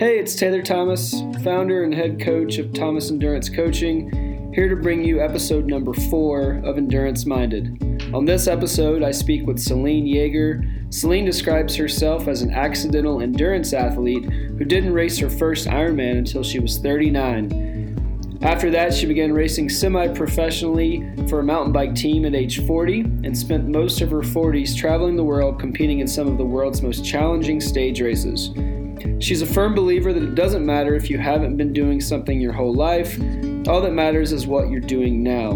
Hey, it's Taylor Thomas, founder and head coach of Thomas Endurance Coaching, here to bring you episode number 4 of Endurance Minded. On this episode, I speak with Celine Yeager. Celine describes herself as an accidental endurance athlete who didn't race her first Ironman until she was 39. After that, she began racing semi-professionally for a mountain bike team at age 40 and spent most of her 40s traveling the world competing in some of the world's most challenging stage races. She's a firm believer that it doesn't matter if you haven't been doing something your whole life. All that matters is what you're doing now.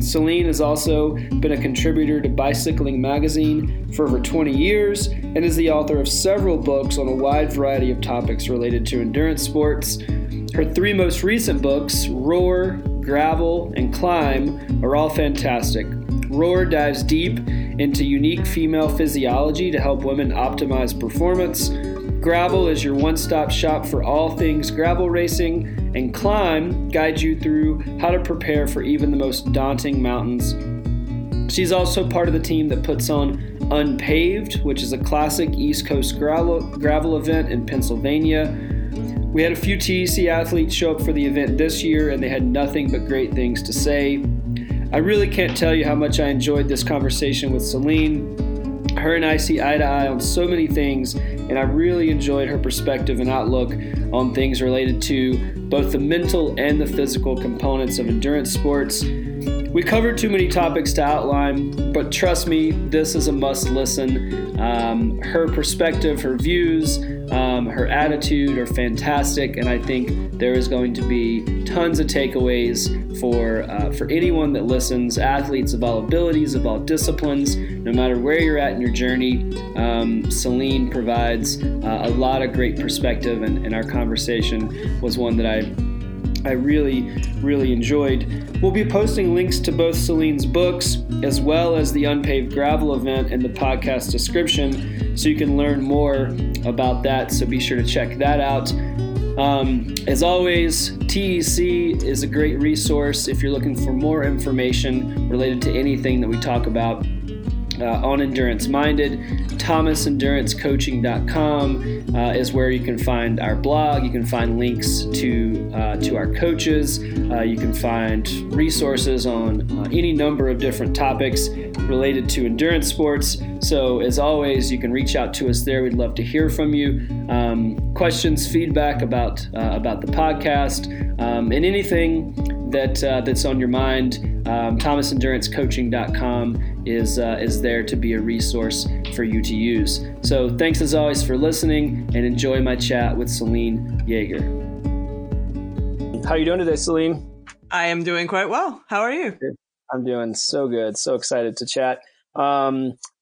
Celine has also been a contributor to Bicycling Magazine for over 20 years and is the author of several books on a wide variety of topics related to endurance sports. Her 3 most recent books, Roar, Gravel, and Climb, are all fantastic. Roar dives deep into unique female physiology to help women optimize performance. Gravel is your one-stop shop for all things gravel racing, and Climb guides you through how to prepare for even the most daunting mountains. She's also part of the team that puts on Unpaved, which is a classic East Coast gravel event in Pennsylvania. We had a few TEC athletes show up for the event this year, and they had nothing but great things to say. I really can't tell you how much I enjoyed this conversation with Celine. Her and I see eye to eye on so many things, and I really enjoyed her perspective and outlook on things related to both the mental and the physical components of endurance sports. We covered too many topics to outline, but trust me, this is a must listen. Her perspective, her views, her attitude are fantastic, and I think there is going to be tons of takeaways for anyone that listens, athletes of all abilities, of all disciplines, no matter where you're at in your journey. Celine provides a lot of great perspective, and our conversation was one that I really enjoyed. We'll be posting links to both Celine's books as well as the Unpaved Gravel event in the podcast description, so you can learn more about that, so be sure to check that out. As always, TEC is a great resource if you're looking for more information related to anything that we talk about on Endurance Minded. ThomasEnduranceCoaching.com is where you can find our blog. You can find links to our coaches. You can find resources on any number of different topics related to endurance sports. So as always, you can reach out to us there. We'd love to hear from you. Questions, feedback about the podcast, and anything that's on your mind. ThomasEnduranceCoaching.com is there to be a resource for you to use. So thanks as always for listening, and enjoy my chat with Celine Yeager. How are you doing today, Celine? I am doing quite well. How are you? I'm doing so good. So excited to chat.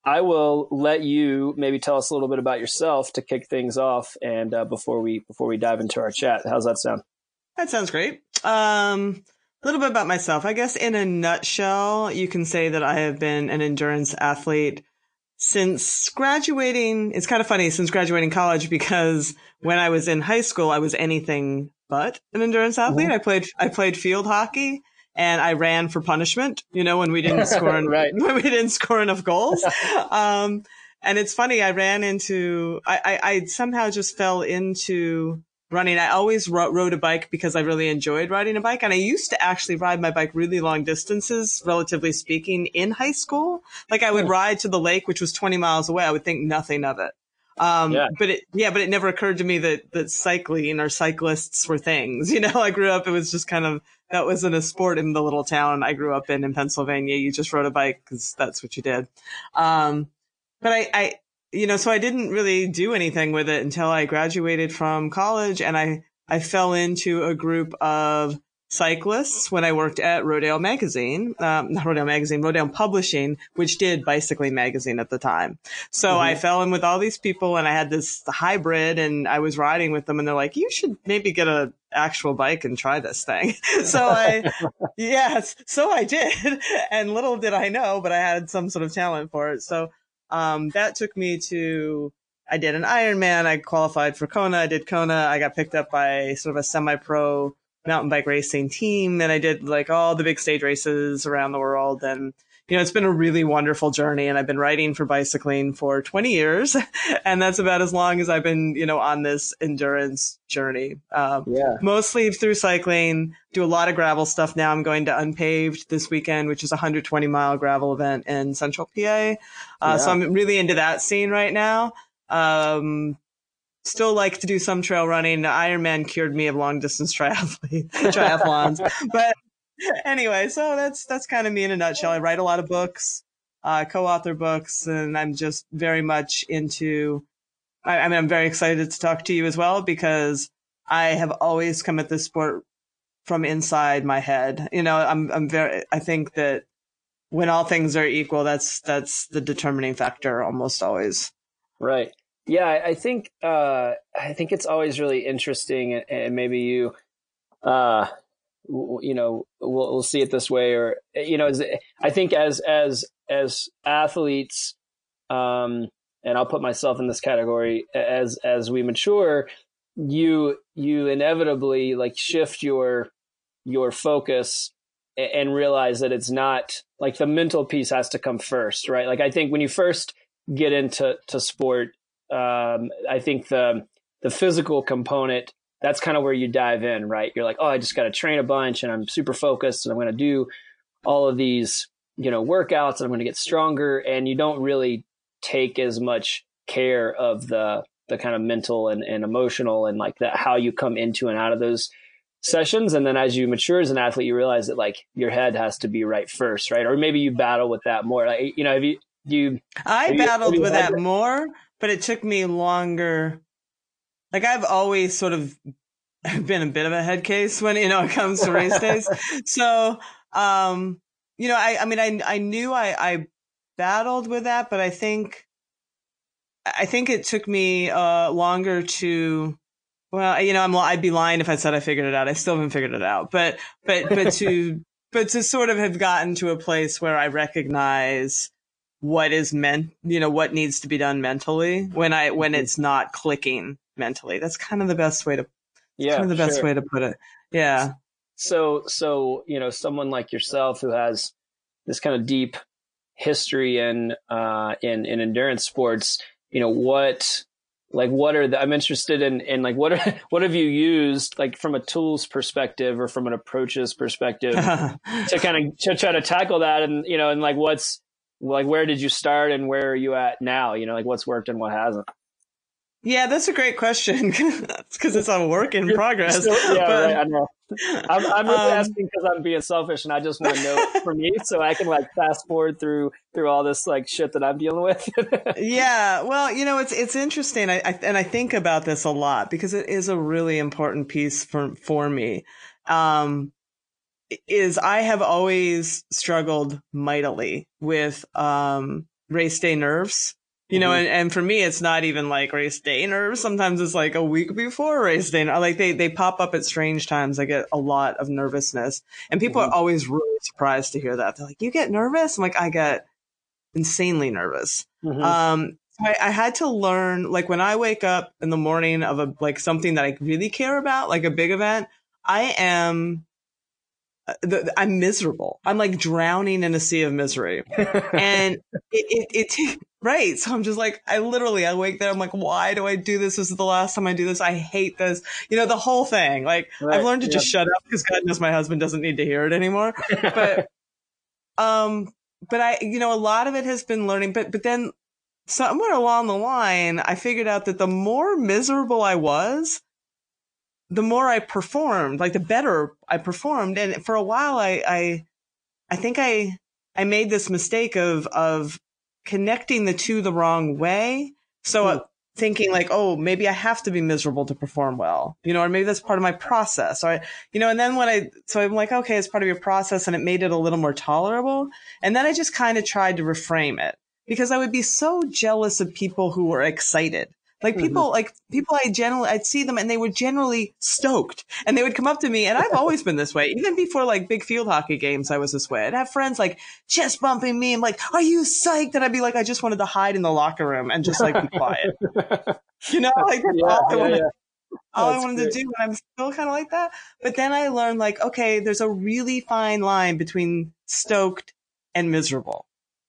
I will let you maybe tell us a little bit about yourself to kick things off, and before we dive into our chat. How's that sound? That sounds great. A little bit about myself. I guess in a nutshell, you can say that I have been an endurance athlete since graduating. It's kind of funny, since graduating college, because when I was in high school, I was anything but an endurance athlete. Mm-hmm. I played field hockey, and I ran for punishment, you know, when we didn't score right. When we didn't score enough goals. And it's funny, I ran into, I somehow just fell into running. I always rode a bike because I really enjoyed riding a bike. And I used to actually ride my bike really long distances, relatively speaking, in high school. Like I would ride to the lake, which was 20 miles away. I would think nothing of it. But it never occurred to me that cycling or cyclists were things, you know. I grew up, it was just kind of, that wasn't a sport in the little town I grew up in Pennsylvania. You just rode a bike because that's what you did. But I you know, so I didn't really do anything with it until I graduated from college, and I fell into a group of cyclists when I worked at Rodale Magazine, Rodale Publishing, which did Bicycling Magazine at the time. So mm-hmm. I fell in with all these people, and I had this hybrid, and I was riding with them, and they're like, you should maybe get an actual bike and try this thing. So I did. And little did I know, but I had some sort of talent for it. So that took me to, I did an Ironman. I qualified for Kona. I did Kona. I got picked up by sort of a semi-pro mountain bike racing team. And I did like all the big stage races around the world. And, you know, it's been a really wonderful journey, and I've been writing for bicycling for 20 years. And that's about as long as I've been, you know, on this endurance journey. Mostly through cycling, do a lot of gravel stuff. Now I'm going to Unpaved this weekend, which is a 120-mile gravel event in central PA. So I'm really into that scene right now. Still like to do some trail running. Ironman cured me of long distance triathlons, but anyway, so that's kind of me in a nutshell. I write a lot of books, co-author books, and I'm just very much into, I mean, I'm very excited to talk to you as well, because I have always come at this sport from inside my head. You know, I think that when all things are equal, that's the determining factor almost always. Right. Yeah, I think it's always really interesting, and maybe you, you know, we'll see it this way, or you know, I think as athletes, and I'll put myself in this category, as we mature, you inevitably like shift your focus and realize that it's not like the mental piece has to come first, right? Like I think when you first get into sport, I think the physical component, that's kind of where you dive in, right? You're like, oh, I just got to train a bunch and I'm super focused and I'm going to do all of these, you know, workouts and I'm going to get stronger. And you don't really take as much care of the kind of mental and emotional and like that, how you come into and out of those sessions. And then as you mature as an athlete, you realize that like your head has to be right first, right? Or maybe you battle with that more. Like, you know, I battled with that more, but it took me longer. Like I've always sort of been a bit of a head case when, you know, it comes to race days. So, you know, I mean, I knew I battled with that, but I think it took me longer to, well, you know, I'd be lying if I said I figured it out. I still haven't figured it out, but to sort of have gotten to a place where I recognize what is meant, you know, what needs to be done mentally when it's not clicking mentally. That's kind of the best way to, way to put it. Yeah. So, you know, someone like yourself who has this kind of deep history in endurance sports, you know, I'm interested in like, what have you used like from a tools perspective or from an approaches perspective to kind of to try to tackle that? And, you know, and like, where did you start and where are you at now? You know, like what's worked and what hasn't? Yeah, that's a great question because it's a work in progress. I know. I'm really asking because I'm being selfish and I just want to know it for me so I can like fast forward through all this like shit that I'm dealing with. Yeah, well, you know, it's interesting. I think about this a lot because it is a really important piece for me. I have always struggled mightily with race day nerves. You know, and for me, it's not even like race day nerves. Sometimes it's like a week before race day. Like they pop up at strange times. I get a lot of nervousness and people are always really surprised to hear that. They're like, you get nervous? I'm like, I get insanely nervous. Mm-hmm. I had to learn, like when I wake up in the morning of something that I really care about, like a big event, I'm miserable. I'm like drowning in a sea of misery. And it right. So I'm just like, I wake there. I'm like, why do I do this? This is the last time I do this. I hate this. You know, the whole thing. Like right. I've learned to just shut up because God knows my husband doesn't need to hear it anymore. But, I, you know, a lot of it has been learning, but then somewhere along the line, I figured out that the more miserable I was, the more I performed, like the better I performed. And for a while, I think I made this mistake of connecting the two the wrong way. So thinking like, oh, maybe I have to be miserable to perform well, you know, or maybe that's part of my process. So I, you know, and then so I'm like, okay, it's part of your process and it made it a little more tolerable. And then I just kind of tried to reframe it because I would be so jealous of people who were excited. Like people, like people I'd see them and they were generally stoked and they would come up to me. And I've always been this way. Even before like big field hockey games, I was this way. I'd have friends like chest bumping me. I'm like, are you psyched? And I'd be like, I just wanted to hide in the locker room and just like be quiet. You know, like all I wanted to do. And I'm still kind of like that. But then I learned like, okay, there's a really fine line between stoked and miserable.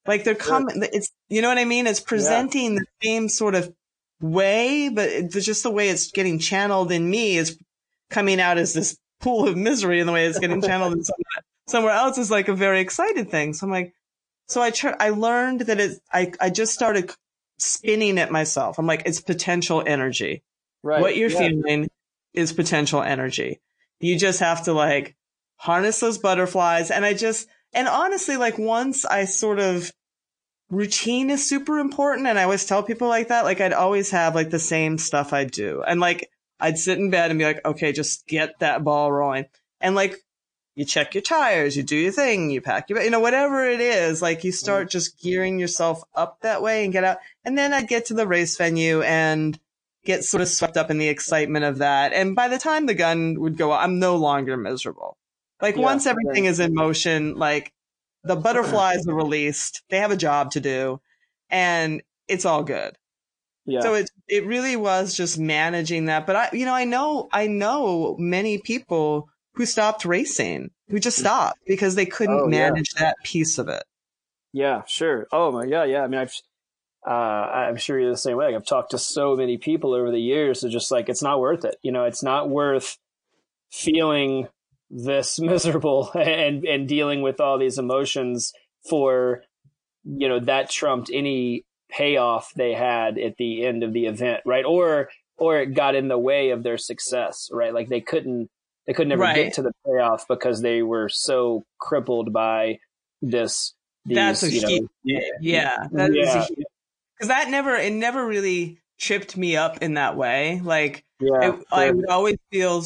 Like they're coming, it's, you know what I mean? It's presenting the same sort of way, but it's just the way it's getting channeled in me is coming out as this pool of misery, and the way it's getting channeled in somewhere else is like a very excited thing. So I'm like, so I learned that I just started spinning at myself. I'm like, it's potential energy. Right. What you're feeling is potential energy. You just have to like harness those butterflies. And and honestly, like once I sort of routine is super important. And I always tell people like that, like I'd always have like the same stuff I do. And like, I'd sit in bed and be like, okay, just get that ball rolling. And like, you check your tires, you do your thing, you pack your bag, you know, whatever it is, like you start just gearing yourself up that way and get out. And then I'd get to the race venue and get sort of swept up in the excitement of that. And by the time the gun would go, I'm no longer miserable. Like once everything is in motion, like the butterflies are released, they have a job to do, and it's all good. Yeah. So it really was just managing that. But I know many people who stopped racing, who just stopped because they couldn't manage that piece of it. Yeah, sure. Oh my God. Yeah. I mean, I'm sure you're the same way. Like, I've talked to so many people over the years who just like, it's not worth it. You know, it's not worth feeling this miserable and dealing with all these emotions for, you know, that trumped any payoff they had at the end of the event, right? Or it got in the way of their success, right? Like they couldn't ever get to the payoff because they were so crippled by this. That's a huge, because it never really tripped me up in that way. Like I would always feel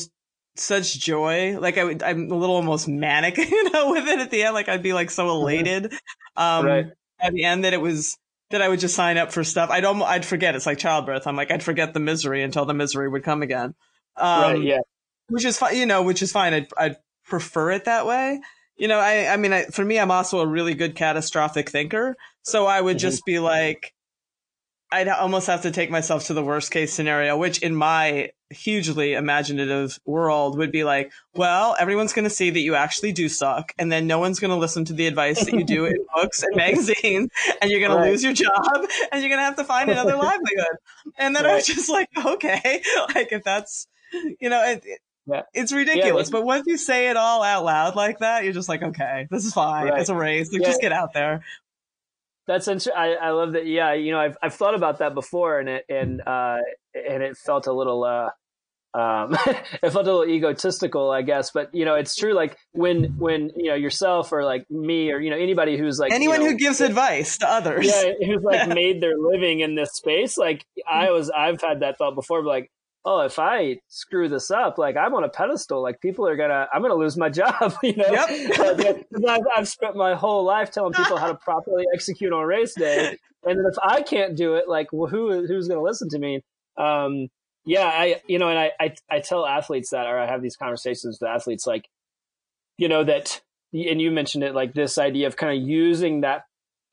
such joy. Like I'm a little almost manic, you know, with it at the end. Like I'd be like so elated at the end that it was. That I would just sign up for stuff. I'd forget. It's like childbirth. I'm like, I'd forget the misery until the misery would come again. Which is fine, you know, which is fine. I'd prefer it that way. You know, I mean, for me, I'm also a really good catastrophic thinker. So I would just be like, I'd almost have to take myself to the worst case scenario, which in my hugely imaginative world would be like, well, everyone's going to see that you actually do suck. And then no one's going to listen to the advice that you do in books and magazines. And you're going to lose your job and you're going to have to find another livelihood. And then I was just like, okay, like if that's, you know, it's ridiculous. But once you say it all out loud like that, you're just like, okay, this is fine. It's a race. Like, just get out there. That's interesting. I love that. Yeah. You know, I've thought about that before and it felt a little, it felt a little egotistical, I guess, but you know, it's true. Like when, you know, yourself or like me or, you know, anybody who's like, anyone who gives advice to others, who's like made their living in this space. Like I've had that thought before, but like, oh, if I screw this up, like I'm on a pedestal, like people are I'm going to lose my job. You know, I've spent my whole life telling people how to properly execute on race day. And then if I can't do it, like, well, who's going to listen to me? I tell athletes that, or I have these conversations with athletes, like, you know, that, and you mentioned it, like this idea of kind of using that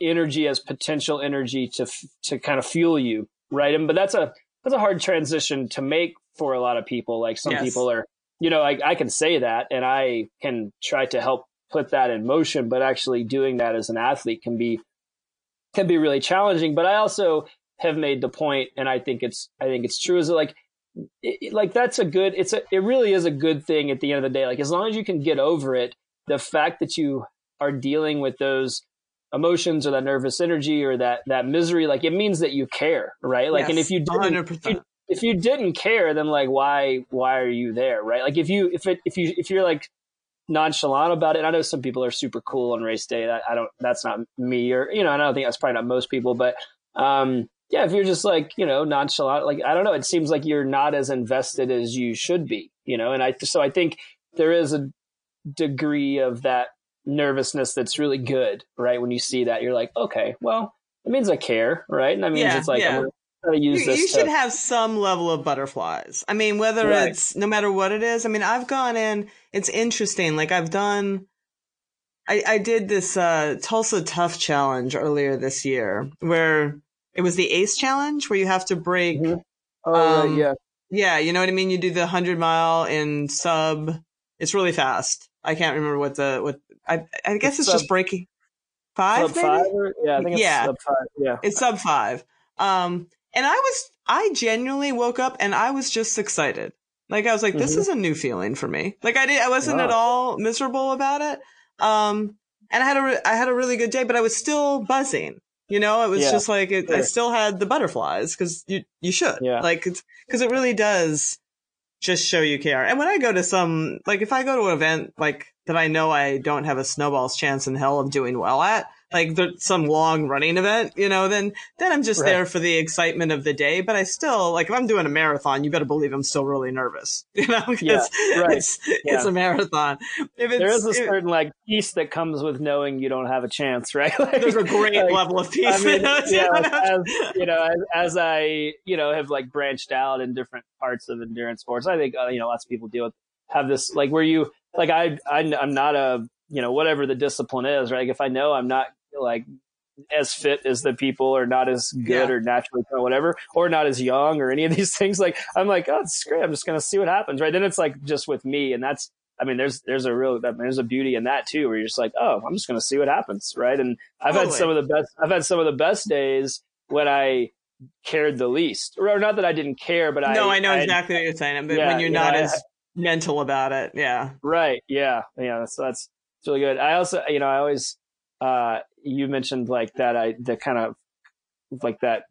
energy as potential energy to kind of fuel you. Right. And, but that's a hard transition to make for a lot of people. Like some people are, you know, I can say that and I can try to help put that in motion, but actually doing that as an athlete can be really challenging. But I also have made the point, and I think it's true, is that it really is a good thing at the end of the day. Like as long as you can get over it, the fact that you are dealing with those emotions or that nervous energy or that misery, like it means that you care, right? Like, and if you didn't care, then like, why are you there? Right? Like if you're like nonchalant about it, and I know some people are super cool on race day. That's not me, or, you know, I don't think that's probably not most people, but, yeah, if you're just like, you know, nonchalant, like, I don't know, it seems like you're not as invested as you should be, you know? And I think there is a degree of that nervousness that's really good, right? When you see that, you're like, okay, well, it means I care, right? And that means it's like, I'm gonna use this. You should have some level of butterflies. I mean, whether it's, no matter what it is, I mean, I've gone in, it's interesting. Like I did this Tulsa Tough Challenge earlier this year, where it was the Ace Challenge, where you have to break. You know what I mean? You do the 100 mile in sub. It's really fast. I can't remember what I guess it's just breaking. 5 maybe? I think it's sub 5. Yeah. It's sub 5. And I genuinely woke up and I was just excited. Like, I was like, this is a new feeling for me. Like, I wasn't at all miserable about it. And I had a really good day, but I was still buzzing. You know, it was just like, I still had the butterflies, because you should. Yeah. Like, because it really does just show you care. And when I go to if I go to an event, like, that I know I don't have a snowball's chance in hell of doing well at, like some long running event, you know, then I'm just there for the excitement of the day. But I still, like, if I'm doing a marathon, you better believe I'm still really nervous, you know, because it's a marathon. There is a certain like peace that comes with knowing you don't have a chance, right? Like, there's a great level of peace. I mean, as I have like branched out in different parts of endurance sports, I think, lots of people have this, like, where you, like, I'm not a, whatever the discipline is, right? Like, if I know I'm not like as fit as the people, or not as good or naturally or whatever, or not as young or any of these things, like, I'm like, oh, it's great. I'm just going to see what happens. Right. Then it's like just with me. And that's, I mean, there's a beauty in that too, where you're just like, oh, I'm just going to see what happens. Right. And I've had some of the best days when I cared the least, or not that I didn't care, but I know exactly what you're saying. But when you're not as mental about it. Yeah. Right. Yeah. Yeah. So that's, it's really good. I also, I always, you mentioned like that,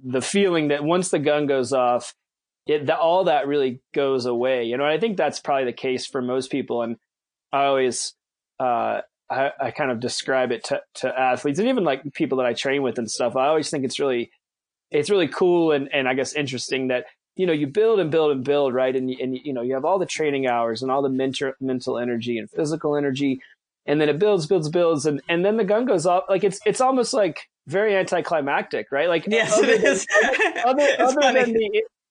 the feeling that once the gun goes off, all that really goes away. And I think that's probably the case for most people. And I always, I kind of describe it to athletes, and even like people that I train with and stuff. I always think it's really cool. And I guess interesting that, you build and build and build, right. And you have all the training hours and all the mental energy and physical energy. And then it builds, and then the gun goes off. Like, it's almost like very anticlimactic, right? Like, yes, it is.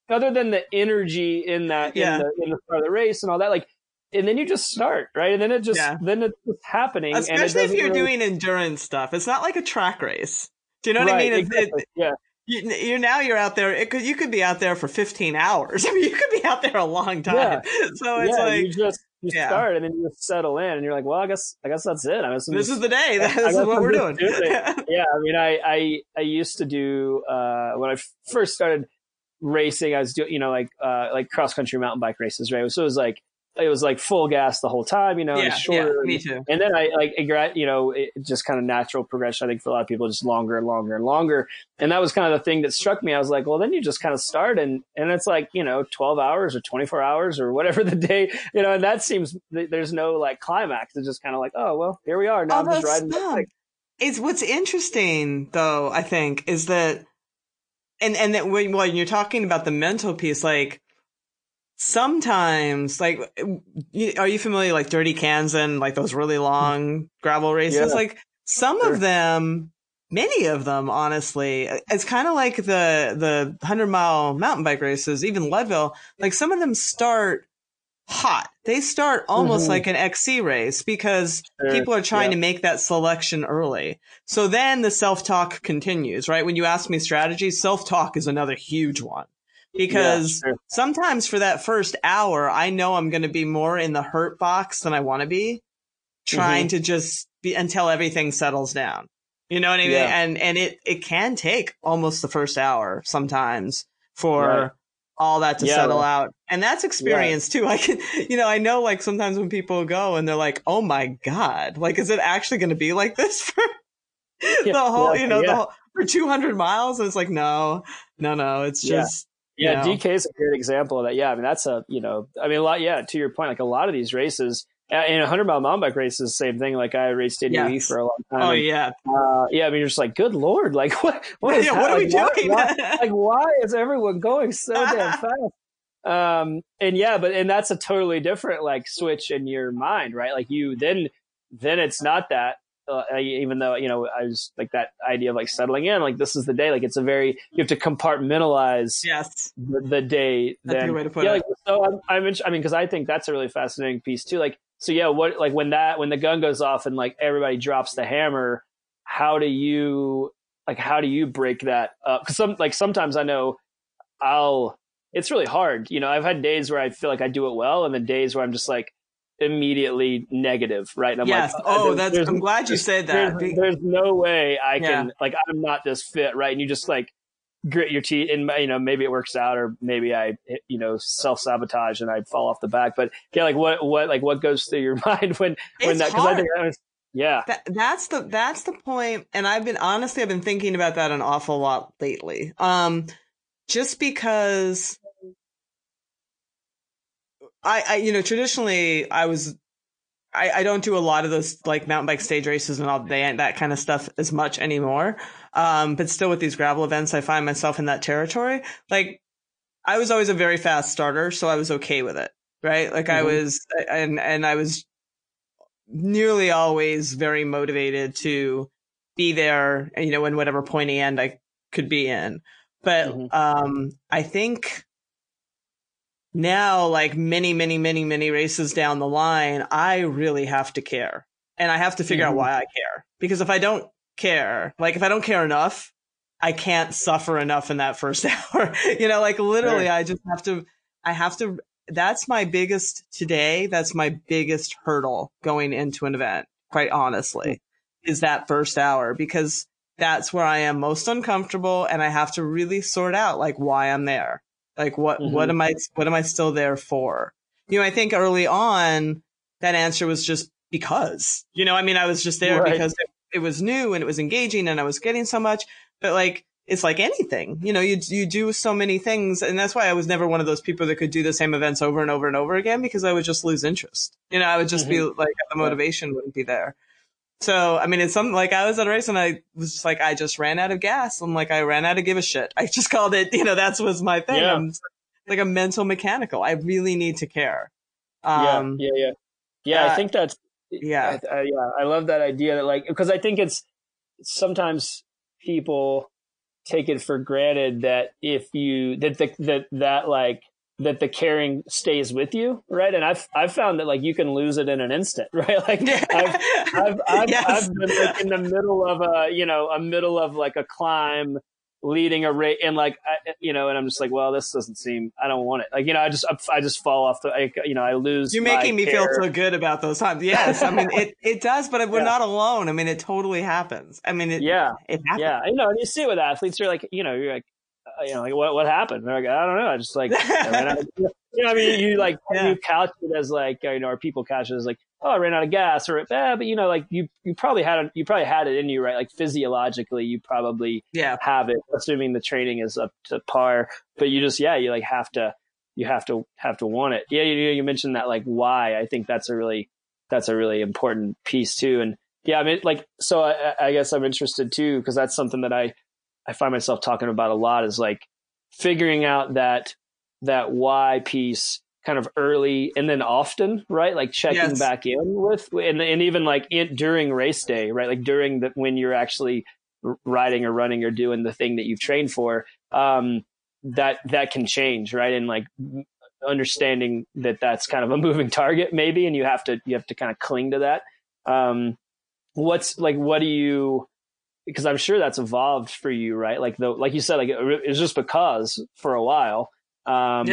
Other than the energy in that in the start of the race and all that, like, and then you just start, right? And then then it's just happening. Especially if you're doing endurance stuff, it's not like a track race. Do you know what I mean? Exactly. You're out there. You could be out there for 15 hours. I mean, you could be out there a long time. Yeah. So it's like you start, and then you just settle in, and you're like, well, I guess that's it. I guess this is the day. This is what we're doing. Yeah. I mean, I used to do, when I first started racing, I was doing, like cross country mountain bike races, right? So it was like full gas the whole time, and shorter. Yeah, me too. And then I it just kind of natural progression. I think for a lot of people, just longer and longer and longer. And that was kind of the thing that struck me. I was like, well, then you just kind of start and it's like, 12 hours or 24 hours or whatever the day, and that seems, there's no like climax. It's just kind of like, oh, well, here we are. Now I'm just riding. It's what's interesting though, I think, is that, and that when you're talking about the mental piece, like, sometimes, like, are you familiar, like, Dirty Cans and like those really long gravel races? Yeah. Like, many of them, honestly, it's kind of like the 100-mile mountain bike races, even Leadville. Like, some of them start hot. They start almost like an XC race because people are trying to make that selection early. So then the self-talk continues, right? When you ask me strategy, self-talk is another huge one. Because sometimes for that first hour, I know I'm going to be more in the hurt box than I want to be, trying to just be until everything settles down. You know what I mean? Yeah. And it can take almost the first hour sometimes for all that to settle out. And that's experience too. I know like sometimes when people go and they're like, oh my God, like, is it actually going to be like this for the whole, the whole, for 200 miles? And it's like, no, it's just. Yeah, DK is a great example of that. Yeah, I mean, that's a lot. Yeah, to your point, like a lot of these races, and 100-mile mountain bike races, same thing. Like I raced in UE for a long time. Oh, and, I mean, you're just like, good Lord, like what is what are we doing? Why is everyone going so damn fast? But that's a totally different like switch in your mind, right? Like you then it's not that. Even though, I was like that idea of like settling in, like this is the day, like it's you have to compartmentalize the day. That's then. A way to put it. Like, so I mean, cause I think that's a really fascinating piece too. Like, so when the gun goes off and like everybody drops the hammer, how do you break that up? Cause sometimes I know it's really hard. I've had days where I feel like I do it well. And then days where I'm just like, immediately negative, right? And I'm like, oh, that's, I'm glad you said that. There's no way I can, like, I'm not this fit, right? And you just like grit your teeth and, you know, maybe it works out, or maybe I, you know, self-sabotage and I fall off the back. But yeah, like what goes through your mind when that, 'cause I think that was, yeah, that's the point. And I've been thinking about that an awful lot lately. Just because I you know, traditionally I don't do a lot of those like mountain bike stage races and all that kind of stuff as much anymore. But still with these gravel events, I find myself in that territory. Like I was always a very fast starter, so I was okay with it. Right. Like I was, and I was nearly always very motivated to be there, you know, in whatever pointy end I could be in. But I think now, like many races down the line, I really have to care, and I have to figure out why I care, because if I don't care, like if I don't care enough, I can't suffer enough in that first hour, you know, like literally I just have to, that's my biggest today. That's my biggest hurdle going into an event, quite honestly, is that first hour, because that's where I am most uncomfortable. And I have to really sort out like why I'm there. Like what am I still there for? You know, I think early on that answer was just because, you know, I mean, I was just there because it was new and it was engaging and I was getting so much, but like, it's like anything, you know, you do so many things. And that's why I was never one of those people that could do the same events over and over and over again, because I would just lose interest. You know, I would just be like, the motivation wouldn't be there. So, I mean, it's something like I was at a race and I was just like, I just ran out of gas. I'm like, I ran out of give a shit. I just called it, you know, that was my thing. Yeah. I'm like a mental mechanical. I really need to care. I think that's, I love that idea that like, because I think it's sometimes people take it for granted that if you, that the caring stays with you, right? And I've found that like you can lose it in an instant, right? Like I've been like in the middle of a climb, leading a race, and like and I'm just like, well, this doesn't seem, I don't want it. Like, you know, I just fall off the, I lose. You're making me feel so good about those times. Yes, I mean it does, but we're not alone. I mean, it totally happens. I mean, it happens. Yeah, you know, and you see it with athletes. You're like, what happened? They're like, I don't know. I just like, you couch it as like, you know, or people couch it as like, oh, I ran out of gas, or but you know, like you probably had it in you, right? Like physiologically, you probably have it, assuming the training is up to par. But you just, you like have to want it. Yeah, you mentioned that like why. I think that's a really important piece too. And yeah, I mean, like so, I guess I'm interested too, because that's something that I find myself talking about a lot, is like figuring out that why piece kind of early and then often, right? Like checking back in with, and even like during race day, right? Like during when you're actually riding or running or doing the thing that you've trained for, that can change, right? And like understanding that that's kind of a moving target maybe, and you have to kind of cling to that. Because I'm sure that's evolved for you, right? Like like you said, like it was just because for a while. But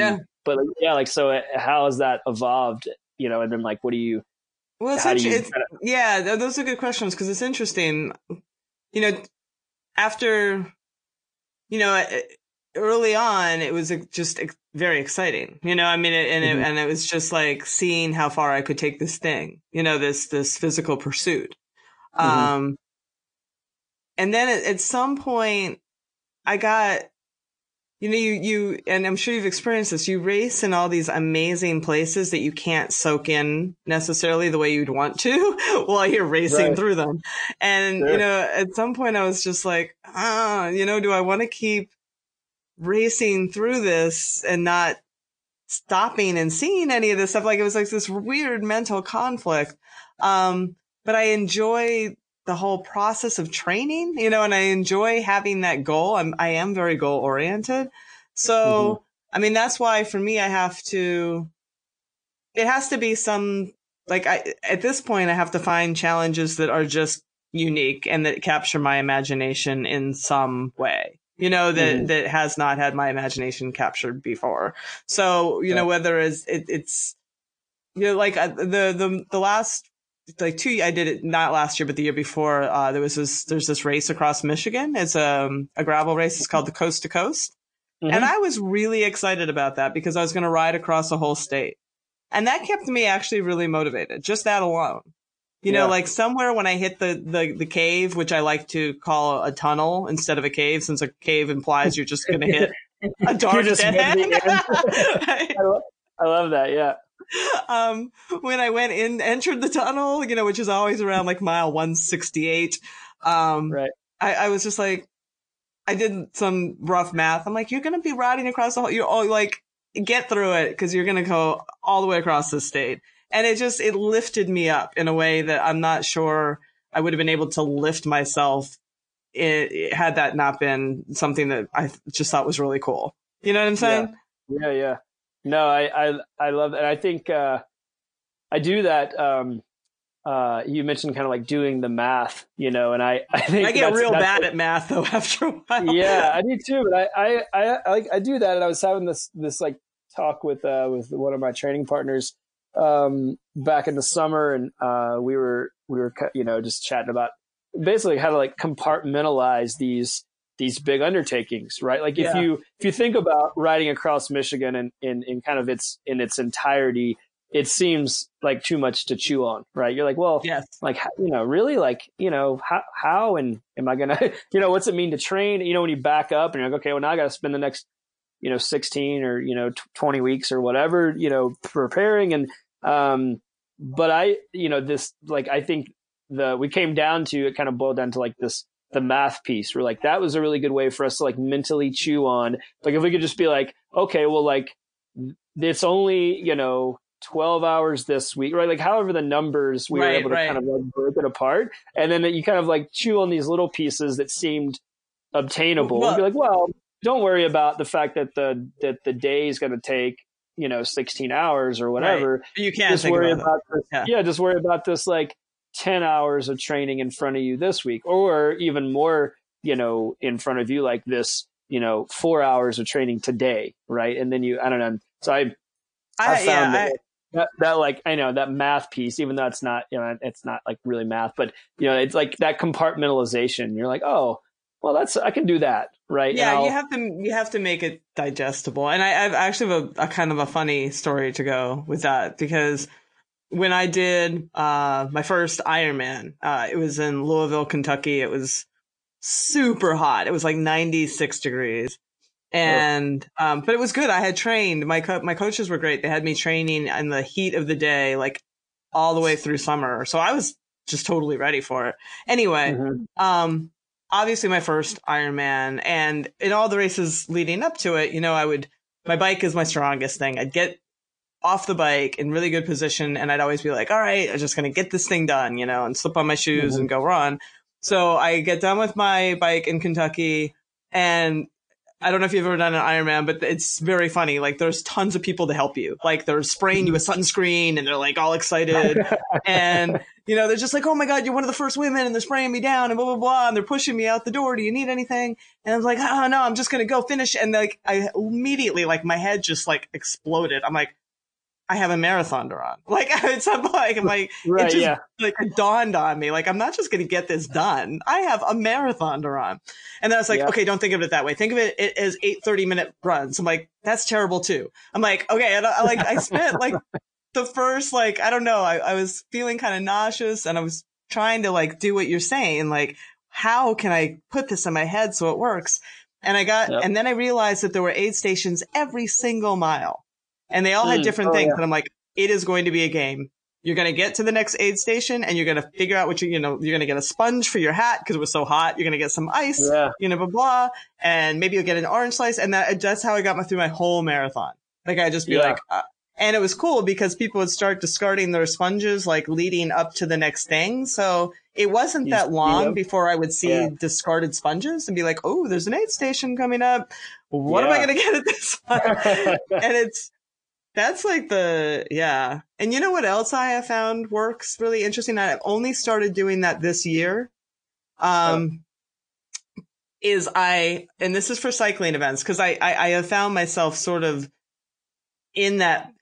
like, so how has that evolved? You know, and then like, those are good questions, because it's interesting. You know, after, you know, early on, it was just very exciting. You know, I mean, it was just like seeing how far I could take this thing. You know, this physical pursuit. And then at some point I got, you know, you, and I'm sure you've experienced this, you race in all these amazing places that you can't soak in necessarily the way you'd want to while you're racing through them. And, you know, at some point I was just like, you know, do I want to keep racing through this and not stopping and seeing any of this stuff? Like it was like this weird mental conflict. But I enjoy the whole process of training, you know, and I enjoy having that goal. I am very goal oriented. So, I mean, that's why for me, it has to be some, like at this point, I have to find challenges that are just unique and that capture my imagination in some way, you know, that has not had my imagination captured before. So, you know, whether it's you know, like the last like 2 years, I did it not last year, but the year before, there's this race across Michigan. It's a gravel race. It's called the Coast to Coast. Mm-hmm. And I was really excited about that because I was going to ride across a whole state. And that kept me actually really motivated, just that alone. You know, like somewhere when I hit the cave, which I like to call a tunnel instead of a cave, since a cave implies you're just going to hit a dark dead end. I love that. Yeah. When I went in, entered the tunnel, you know, which is always around like mile 168. Right. I was just like, I did some rough math. I'm like, you're going to be riding across the whole, you're all like, get through it because you're going to go all the way across the state. And it lifted me up in a way that I'm not sure I would have been able to lift myself had that not been something that I just thought was really cool. You know what I'm saying? Yeah, yeah. No, I love that. And I think I do that. You mentioned kind of like doing the math, you know, and I think I get real bad at math though after a while. Yeah, I do too. But I do that. And I was having this like talk with one of my training partners back in the summer, and we were you know, just chatting about basically how to like compartmentalize these big undertakings, right? Like if you think about riding across Michigan in kind of its entirety, it seems like too much to chew on, right? You're like, well, like, you know, really, like, you know, how and am I gonna, you know, what's it mean to train? You know, when you back up and you're like, okay, well now I got to spend the next, you know, 16 or, you know, 20 weeks or whatever, you know, preparing. And but I, you know, this, like, I think we came down to, it kind of boiled down to like the math piece. We're like, that was a really good way for us to like mentally chew on. Like, if we could just be like, okay, well, like, it's only, you know, 12 hours this week, right? Like, however the numbers we were able to kind of like break it apart. And then you kind of like chew on these little pieces that seemed obtainable. Well, and be like, well, don't worry about the fact that the day is going to take, you know, 16 hours or whatever. Right. You can't just worry about this. Yeah, just worry about this, like 10 hours of training in front of you this week, or even more, you know, in front of you, like this, you know, 4 hours of training today. Right. And then I don't know. So I found that like, I know that math piece, even though it's not, you know, it's not like really math, but you know, it's like that compartmentalization. You're like, oh, well, I can do that. Right. Yeah. Now. You have to make it digestible. And I've actually a kind of a funny story to go with that, because when I did my first Ironman, it was in Louisville, Kentucky. It was super hot. It was like 96 degrees. And but it was good. I had trained. My coaches were great. They had me training in the heat of the day, like all the way through summer. So I was just totally ready for it. Anyway, obviously my first Ironman, and in all the races leading up to it, you know, my bike is my strongest thing. I'd get off the bike in really good position, and I'd always be like, all right, I'm just going to get this thing done, you know, and slip on my shoes and go run. So I get done with my bike in Kentucky, and I don't know if you've ever done an Ironman, but it's very funny. Like, there's tons of people to help you. Like, they're spraying you with sunscreen, and they're like all excited. And, you know, they're just like, oh my God, you're one of the first women, and they're spraying me down and blah, blah, blah. And they're pushing me out the door. Do you need anything? And I was like, oh no, I'm just going to go finish. And like, I immediately, like, my head just like exploded. I'm like, I have a marathon to run. Like, it's not like, I'm like, right, it just like dawned on me. Like, I'm not just going to get this done. I have a marathon to run. And then I was like, okay, don't think of it that way. Think of it as 8 30-minute runs. I'm like, that's terrible too. I'm like, okay. And I spent like the first, like, I don't know. I was feeling kind of nauseous, and I was trying to like do what you're saying. Like, how can I put this in my head so it works? And I got, and then I realized that there were aid stations every single mile. And they all had different things. And I'm like, it is going to be a game. You're going to get to the next aid station, and you're going to figure out what you know, you're going to get a sponge for your hat because it was so hot. You're going to get some ice, you know, blah, blah. And maybe you'll get an orange slice. And that's how I got through my whole marathon. Like, I just be like, and it was cool because people would start discarding their sponges, like leading up to the next thing. So it wasn't that long before I would see discarded sponges and be like, oh, there's an aid station coming up. What am I going to get at this time? And that's like And you know what else I have found works really interesting? I've only started doing that this year. And this is for cycling events, because I have found myself sort of in that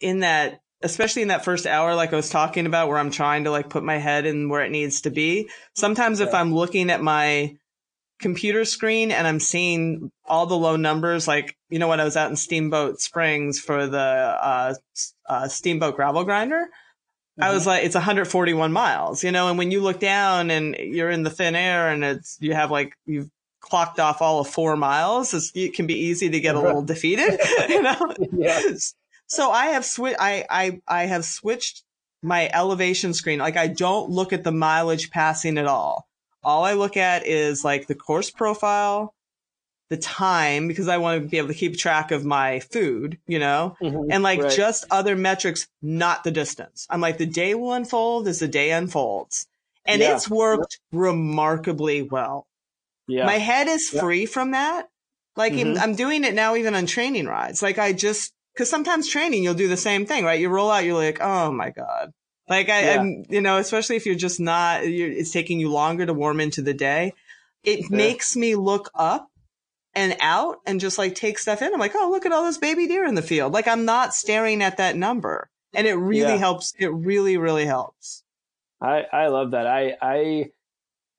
especially in that first hour, like I was talking about, where I'm trying to like put my head in where it needs to be. Sometimes if I'm looking at my computer screen and I'm seeing all the low numbers, like, you know, when I was out in Steamboat Springs for the Steamboat Gravel Grinder, I was like, it's 141 miles, you know, and when you look down and you're in the thin air and it's, you have like, you've clocked off all of 4 miles, it can be easy to get a little defeated, you know? So I have switched my elevation screen. Like, I don't look at the mileage passing at all. All I look at is like the course profile, the time, because I want to be able to keep track of my food, you know, and like just other metrics, not the distance. I'm like, the day will unfold as the day unfolds. And it's worked remarkably well. My head is free from that. Like I'm doing it now, even on training rides. Like I just, because sometimes training, you'll do the same thing, right? You roll out, you're like, oh my God. Like I'm, you know, especially if you're just not, it's taking you longer to warm into the day. It makes me look up and out and just like take stuff in. I'm like, oh, look at all those baby deer in the field. Like I'm not staring at that number, and it really helps. It really, really helps. I love that.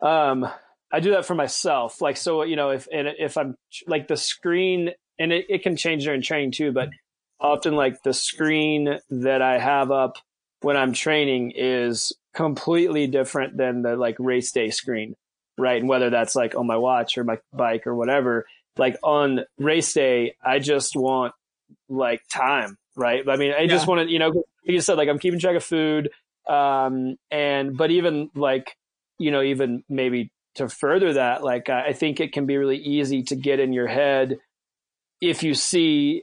I do that for myself. Like, so, you know, if I'm like the screen, and it can change during training too, but often like the screen that I have up when I'm training is completely different than the like race day screen. Right. And whether that's like on my watch or my bike or whatever, like on race day, I just want like time. Right. I mean, I just want to, you know, like you said, like I'm keeping track of food. But even like, you know, even maybe to further that, like, I think it can be really easy to get in your head if you see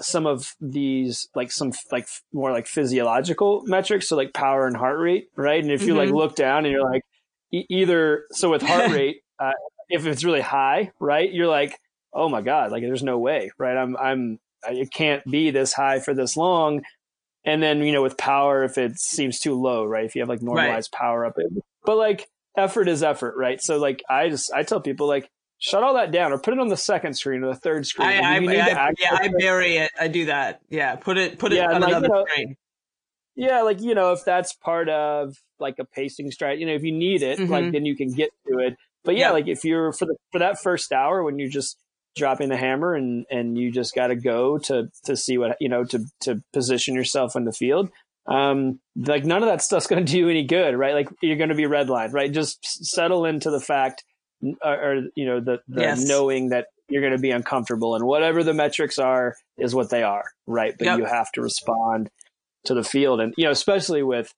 some of these, like some like more like physiological metrics, so like power and heart rate, right? And if you like look down and you're like either, so with heart rate, if it's really high, right, you're like, oh my God, like there's no way, right? It can't be this high for this long. And then, you know, with power, if it seems too low, right? If you have like normalized power up, but like effort is effort, right? So like I tell people like, shut all that down, or put it on the second screen or the third screen. I bury it. I do that. Yeah, put it on another screen. Yeah, like, you know, if that's part of like a pacing strategy, you know, if you need it, like then you can get to it. But yeah, like if you're for that first hour when you're just dropping the hammer and you just got to go to see what, you know, to position yourself in the field. Like none of that stuff's going to do you any good, right? Like you're going to be redlined, right? Just settle into the fact. Or, you know, the knowing that you're going to be uncomfortable, and whatever the metrics are is what they are. Right. But you have to respond to the field. And, you know, especially with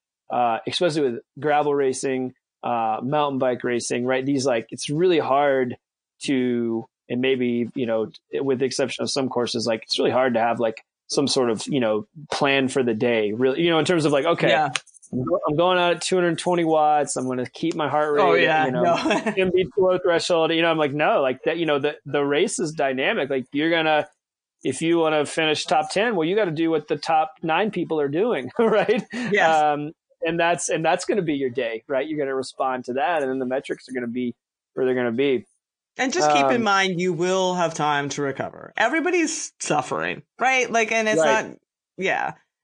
gravel racing, mountain bike racing, right. These, like, it's really hard to, and maybe, you know, with the exception of some courses, like it's really hard to have like some sort of, you know, plan for the day, really, you know, in terms of like, okay, I'm going out at 220 watts. I'm going to keep my heart rate, you know, MB below threshold. You know, I'm like, no, like that, you know, the race is dynamic. Like you're going to, if you want to finish top 10, well, you got to do what the top 9 people are doing. Right. Yes. And that's going to be your day, right? You're going to respond to that. And then the metrics are going to be where they're going to be. And just keep in mind, you will have time to recover. Everybody's suffering, right? Like, and it's not,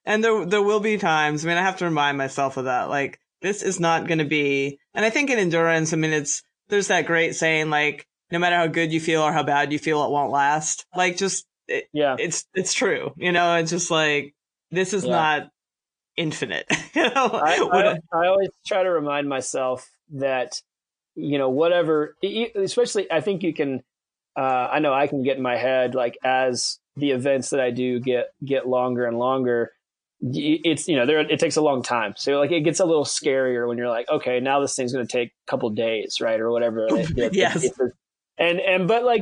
And there will be times, I mean, I have to remind myself of that. Like, this is not going to be, and I think in endurance, I mean, there's that great saying, like, no matter how good you feel or how bad you feel, it won't last. Like, it's true. You know, it's just like, this is not infinite. You know? I always try to remind myself that, you know, whatever, especially I think you can, I know I can get in my head, like, as the events that I do get longer and longer, it's, you know, it takes a long time. So like, it gets a little scarier when you're like, okay, now this thing's going to take a couple days, right? Or whatever. But I,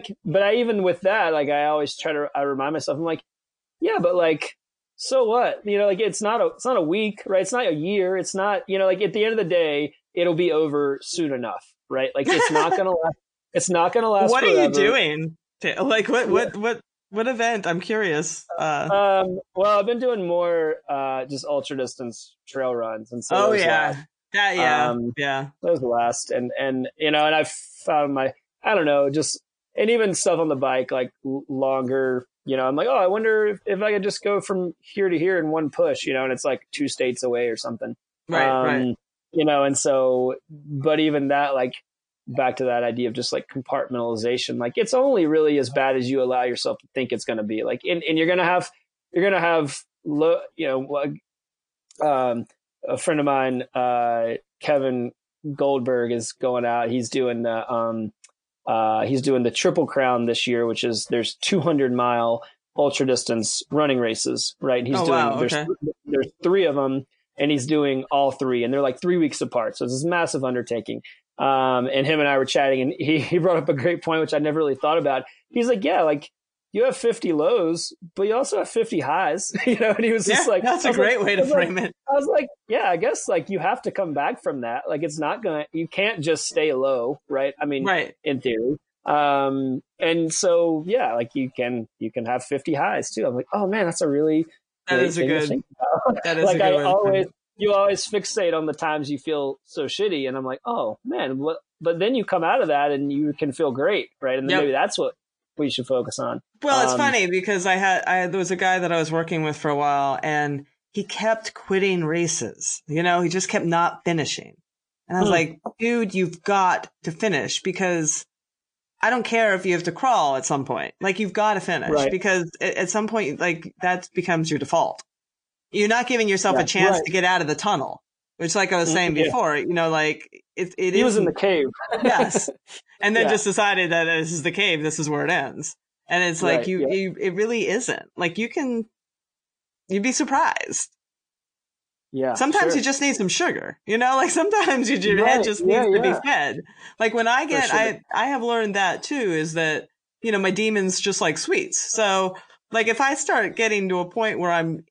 even with that, like, I always try to, I remind myself, I'm like, yeah, but like, so what, you know, like, it's not a week, right? It's not a year. It's not, you know, like at the end of the day, it'll be over soon enough. Right. Like it's not going to last. It's not going to last. What forever. Are you doing? Like what event? I'm curious. Well, I've been doing more just ultra distance trail runs, and so those last, and you know, and I've found my, I don't know, just, and even stuff on the bike, like longer you know, I'm like, oh, I wonder if I could just go from here to here in one push, you know, and it's like 2 states away or something. Right. You know, and so, but even that, like, back to that idea of just like compartmentalization, like it's only really as bad as you allow yourself to think it's going to be. Like, and you're going to have low, you know, a friend of mine, Kevin Goldberg, is going out. He's doing the Triple Crown this year, which is, there's 200-mile ultra distance running races, right? And he's there's 3 of them, and he's doing all 3, and they're like 3 weeks apart. So it's this massive undertaking. And him and I were chatting, and he brought up a great point, which I never really thought about. He's like, yeah, like you have 50 lows, but you also have 50 highs, you know? And he was just like, that's a great way to frame it. I was like, yeah, I guess like you have to come back from that. Like, it's not going to, you can't just stay low. Right. I mean, in theory. And so, yeah, like you can have 50 highs too. I'm like, oh man, that's a really, you always fixate on the times you feel so shitty, and I'm like, oh man, what? But then you come out of that and you can feel great, right? And then maybe that's what we should focus on. Well, it's funny because there was a guy that I was working with for a while, and he kept quitting races. You know, he just kept not finishing, and I was like, dude, you've got to finish, because I don't care if you have to crawl at some point. Like, you've got to finish, because at some point, like, that becomes your default. You're not giving yourself a chance to get out of the tunnel, which, like I was saying before, you know, like it is. He was in the cave. Yes. And then just decided that this is the cave. This is where it ends. And it's like, it really isn't. Like, you'd be surprised. Yeah. Sometimes you just need some sugar, you know, like sometimes your head just needs to be fed. Like when I have learned that too, is that, you know, my demons just like sweets. So like if I start getting to a point where I'm,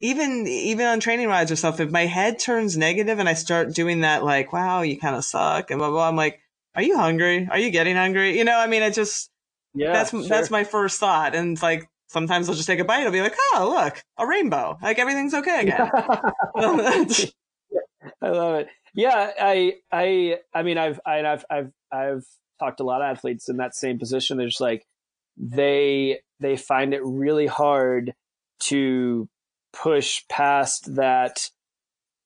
even on training rides or stuff, if my head turns negative and I start doing that, like, wow, you kind of suck and blah, blah, blah, I'm like, are you hungry? Are you getting hungry? You know, I mean, it just, that's my first thought. And it's like, sometimes I'll just take a bite. I'll be like, oh, look, a rainbow. Like everything's okay again. I love it. Yeah. I've talked to a lot of athletes in that same position. They're just like, they find it really hard to push past that,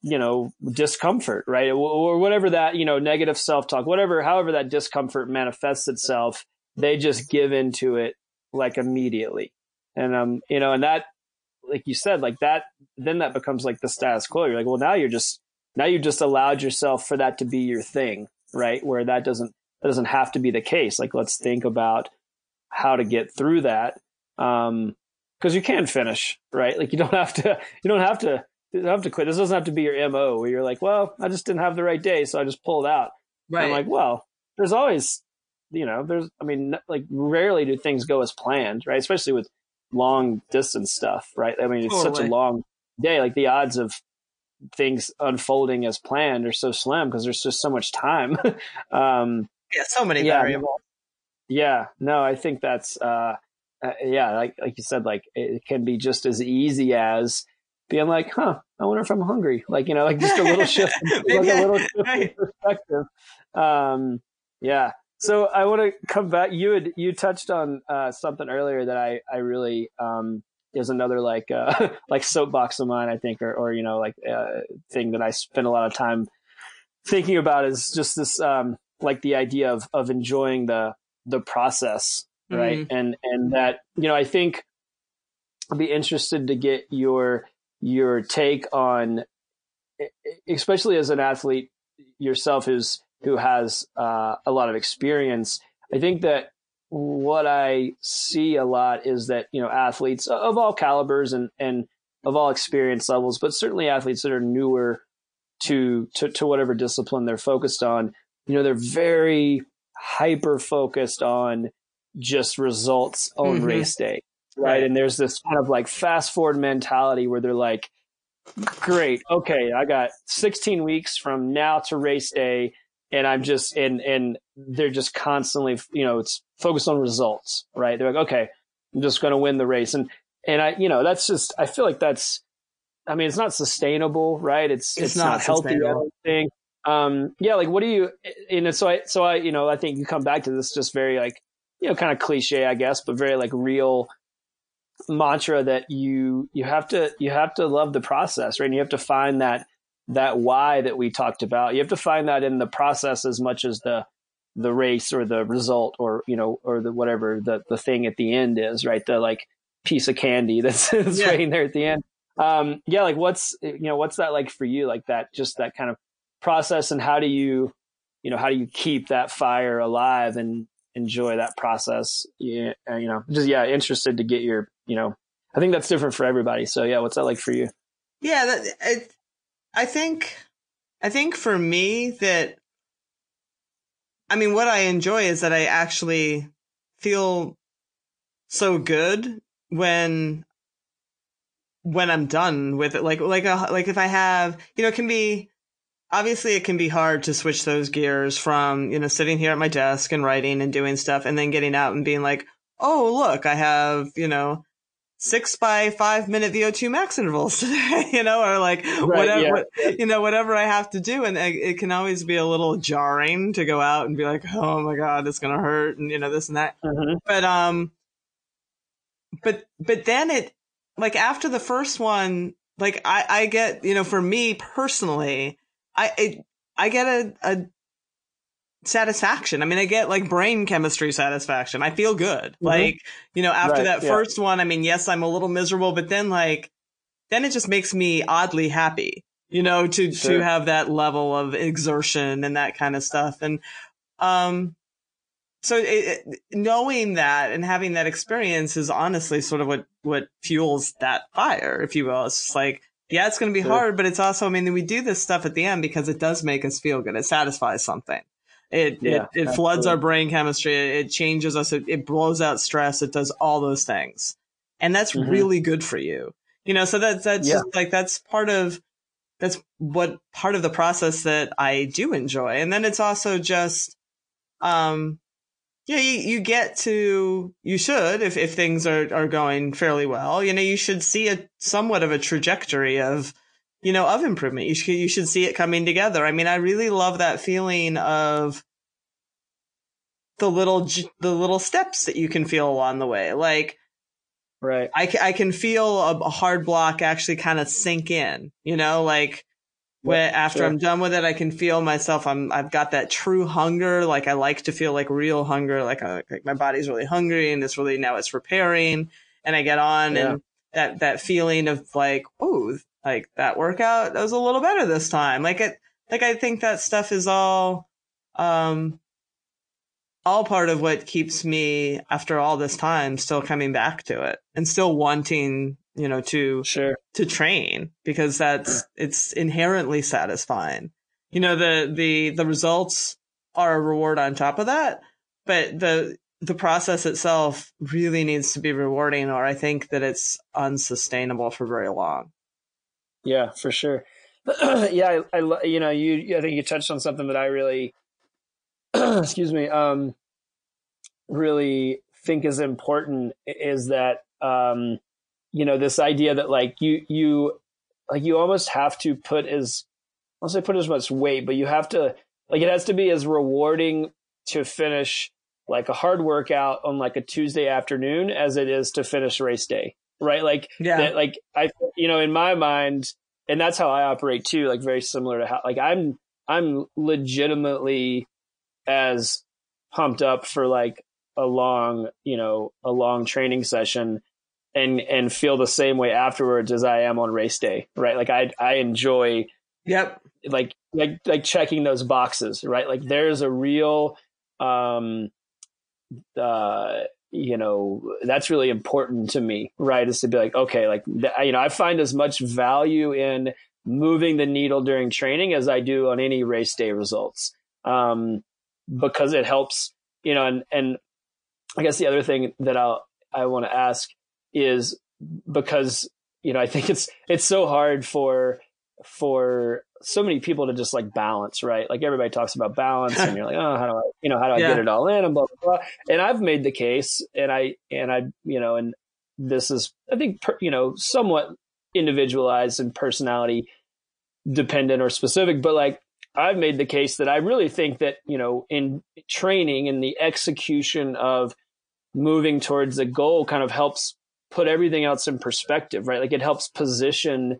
you know, discomfort, right? Or whatever that, you know, negative self-talk, whatever, however that discomfort manifests itself, they just give into it like immediately. And, you know, and that, like you said, like that, then that becomes like the status quo. You're like, well, now you've just allowed yourself for that to be your thing, right? Where that doesn't have to be the case. Like, let's think about how to get through that. 'Cause you can finish, right? Like you don't have to quit. This doesn't have to be your MO where you're like, well, I just didn't have the right day, so I just pulled out. Right. And I'm like, well, there's always, you know, rarely do things go as planned, right? Especially with long distance stuff, right? I mean, it's such a long day. Like the odds of things unfolding as planned are so slim because there's just so much time. So many variables. Yeah, no, I think that's, like you said, like it can be just as easy as being like, huh, I wonder if I'm hungry. Like, you know, like just a little shift, in perspective. Yeah. So I want to come back. You touched on something earlier that I really is another like soapbox of mine, I think, or you know, like thing that I spend a lot of time thinking about is just this like the idea of enjoying the process. Right. Mm-hmm. And that, you know, I think I'd be interested to get your take on, especially as an athlete yourself who has a lot of experience. I think that what I see a lot is that, you know, athletes of all calibers and of all experience levels, but certainly athletes that are newer to whatever discipline they're focused on, you know, they're very hyper focused on just results on race day, right? And there's this kind of like fast forward mentality where they're like, great, okay, I got 16 weeks from now to race day, and I'm just and they're just constantly, you know, it's focused on results, right? They're like, okay, I'm just going to win the race, and I, you know, that's just, I feel like that's, I mean, it's not sustainable, right? It's not healthy. Everything. Like, what do you? And so I, you know, I think you come back to this just very like you know, kind of cliche, I guess, but very like real mantra that you have to love the process, right? And you have to find that why that we talked about. You have to find that in the process as much as the race or the result, or, you know, or the, whatever the thing at the end is, right? The like piece of candy that's waiting there at the end. Like what's that like for you? Like that, just that kind of process, and how do you keep that fire alive and enjoy that process? Interested to get your, I think that's different for everybody. So yeah. What's that like for you? Yeah. I think for me that, I mean, what I enjoy is that I actually feel so good when I'm done with it. Like if I have, it can be hard to switch those gears from, sitting here at my desk and writing and doing stuff, and then getting out and being like, oh, look, I have, 6 by 5 minute VO2 max intervals today, or like whatever I have to do. And it can always be a little jarring to go out and be like, oh my God, it's going to hurt. And this and that. Mm-hmm. But then it, like after the first one, like I get, for me personally, I get a satisfaction. I mean, I get like brain chemistry satisfaction. I feel good. Mm-hmm. Like, after that first one, I mean, yes, I'm a little miserable, but then then it just makes me oddly happy, to have that level of exertion and that kind of stuff. And, so knowing that and having that experience is honestly sort of what fuels that fire, if you will. It's just like, yeah, it's going to be hard, but it's also, I mean, we do this stuff at the end because it does make us feel good. It satisfies something. It floods our brain chemistry. It changes us. It blows out stress. It does all those things. And that's mm-hmm. really good for you. So that's just like, that's part of the process that I do enjoy. And then it's also just, you get to, you should, if things are going fairly well, you should see a somewhat of a trajectory of improvement. You should see it coming together. I mean, I really love that feeling of the little steps that you can feel along the way. Like, right. I can feel a hard block actually kind of sink in, where after I'm done with it, I can feel myself. I've got that true hunger. Like I like to feel like real hunger. Like my body's really hungry and now it's repairing. And I get on and that feeling of like, oh, like that workout, that was a little better this time. I think that stuff is all part of what keeps me after all this time still coming back to it and still wanting to train, because it's inherently satisfying. The results are a reward on top of that, but the process itself really needs to be rewarding, or I think that it's unsustainable for very long. Yeah, for sure. I think you touched on something that I really, excuse me, really think is important, is that, this idea that like you almost have to put as much weight, but you have to, like, it has to be as rewarding to finish like a hard workout on like a Tuesday afternoon as it is to finish race day. Right. I in my mind, and that's how I operate too, like very similar to how, like, I'm legitimately as pumped up for like a long training session and feel the same way afterwards as I am on race day. Right. Like I enjoy like checking those boxes. Right. Like there's a real, that's really important to me, right? Is to be like, okay, like, I find as much value in moving the needle during training as I do on any race day results. Because it helps, and I guess the other thing that I want to ask is, because, I think it's so hard for so many people to just like balance, right? Like everybody talks about balance and you're like, oh, how do I get it all in and blah, blah, blah. And I've made the case and this is, I think, somewhat individualized and personality dependent or specific, but like I've made the case that I really think that, in training and the execution of moving towards the goal kind of helps put everything else in perspective, right? Like it helps position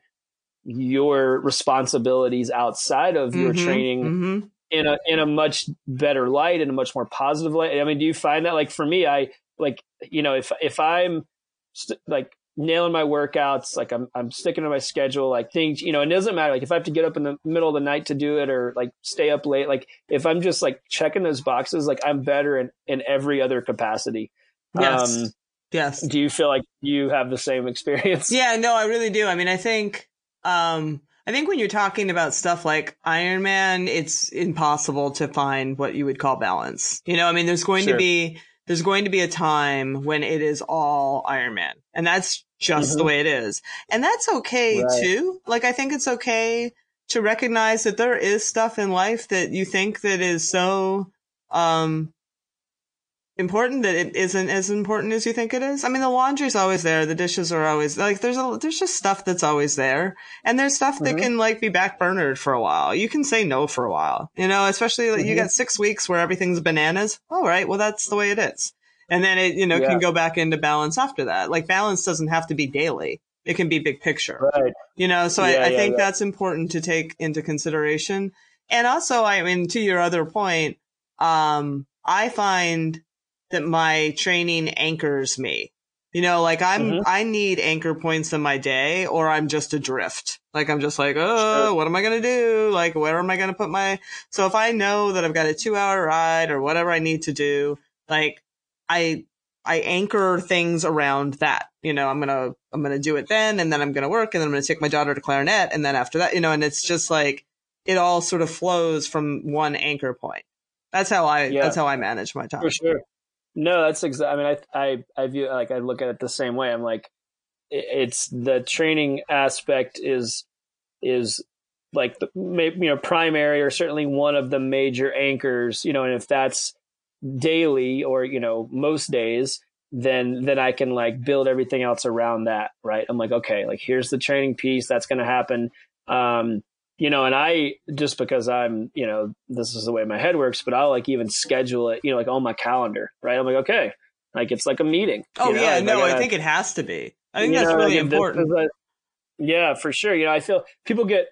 your responsibilities outside of your training in a much better light, in a much more positive light. I mean, do you find that, like, for me, I like, you know, if I'm like nailing my workouts, like I'm sticking to my schedule, like things, you know, it doesn't matter. Like if I have to get up in the middle of the night to do it or like stay up late, like if I'm just like checking those boxes, like I'm better in every other capacity. Yes. Yes. Do you feel like you have the same experience? Yeah, no, I really do. I mean, I think when you're talking about stuff like Ironman, it's impossible to find what you would call balance. You know, I mean, there's going to be a time when it is all Ironman, and that's just the way it is. And that's okay too. Like, I think it's okay to recognize that there is stuff in life that you think that is so, important that it isn't as important as you think it is. I mean, the laundry's always there. The dishes are always, like, there's just stuff that's always there. And there's stuff that can, like, be backburnered for a while. You can say no for a while, you know, especially you got 6 weeks where everything's bananas. All right. Well, that's the way it is. And then it, you know, can go back into balance after that. Like, balance doesn't have to be daily. It can be big picture, right? You know, so I think that's important to take into consideration. And also, I mean, to your other point, I find that my training anchors me, you know, like I need anchor points in my day, or I'm just adrift. Like, I'm just like, oh, what am I going to do? Like, where am I going to put my, so if I know that I've got a 2-hour ride or whatever I need to do, like I anchor things around that, you know, I'm going to do it then, and then I'm going to work, and then I'm going to take my daughter to clarinet. And then after that, you know, and it's just like, it all sort of flows from one anchor point. That's how I manage my time. For sure. No, that's exactly. I mean, I view, like, I look at it the same way. I'm like, it's the training aspect is like the, you know, primary, or certainly one of the major anchors, you know, and if that's daily or, you know, most days, then I can, like, build everything else around that. Right. I'm like, okay, like, here's the training piece that's going to happen. You know, and I, just because I'm, you know, this is the way my head works, but I'll, like, even schedule it, you know, like, on my calendar, right? I'm like, okay, like, it's like a meeting. Oh, yeah, like, no, I think it has to be. I think that's really important. Yeah, for sure. You know, I feel people get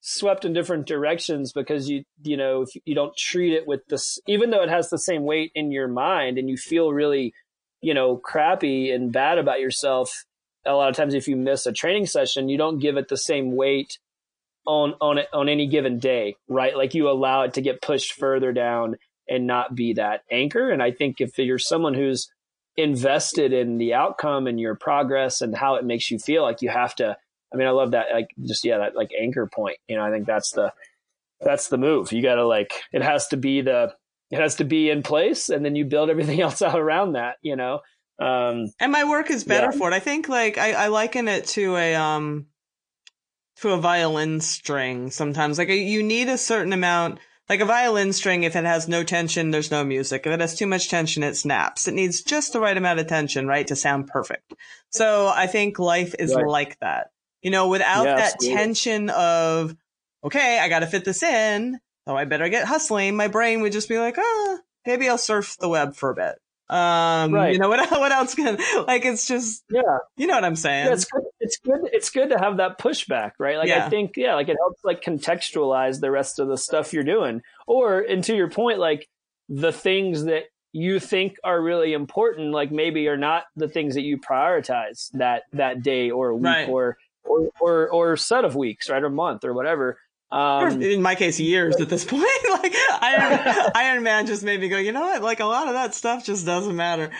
swept in different directions because you know, if you don't treat it with this, even though it has the same weight in your mind and you feel really, you know, crappy and bad about yourself, a lot of times if you miss a training session, you don't give it the same weight on any given day, right? Like, you allow it to get pushed further down and not be that anchor. And I think if you're someone who's invested in the outcome and your progress and how it makes you feel, like, you have to, I mean, I love that, like, just, yeah, that, like, anchor point, you know, I think that's the move. You gotta, like, it has to be in place, and then you build everything else out around that, you know? And my work is better for it. I think, like, I liken it to a violin string sometimes. Like, you need a certain amount, like a violin string, if it has no tension, there's no music. If it has too much tension, it snaps. It needs just the right amount of tension, right, to sound perfect. So I think life is like that, you know, without that tension of, okay, I got to fit this in, so I better get hustling. My brain would just be like, maybe I'll surf the web for a bit. You know, what else can, like, it's just, you know what I'm saying? Yeah, it's good to have that pushback, right? Like, I think, like, it helps, like, contextualize the rest of the stuff you're doing, or, and to your point, like, the things that you think are really important, like, maybe are not the things that you prioritize that day or a week or set of weeks, right? Or month or whatever. In my case, years at this point. Like, Iron Man just made me go, you know what? Like, a lot of that stuff just doesn't matter.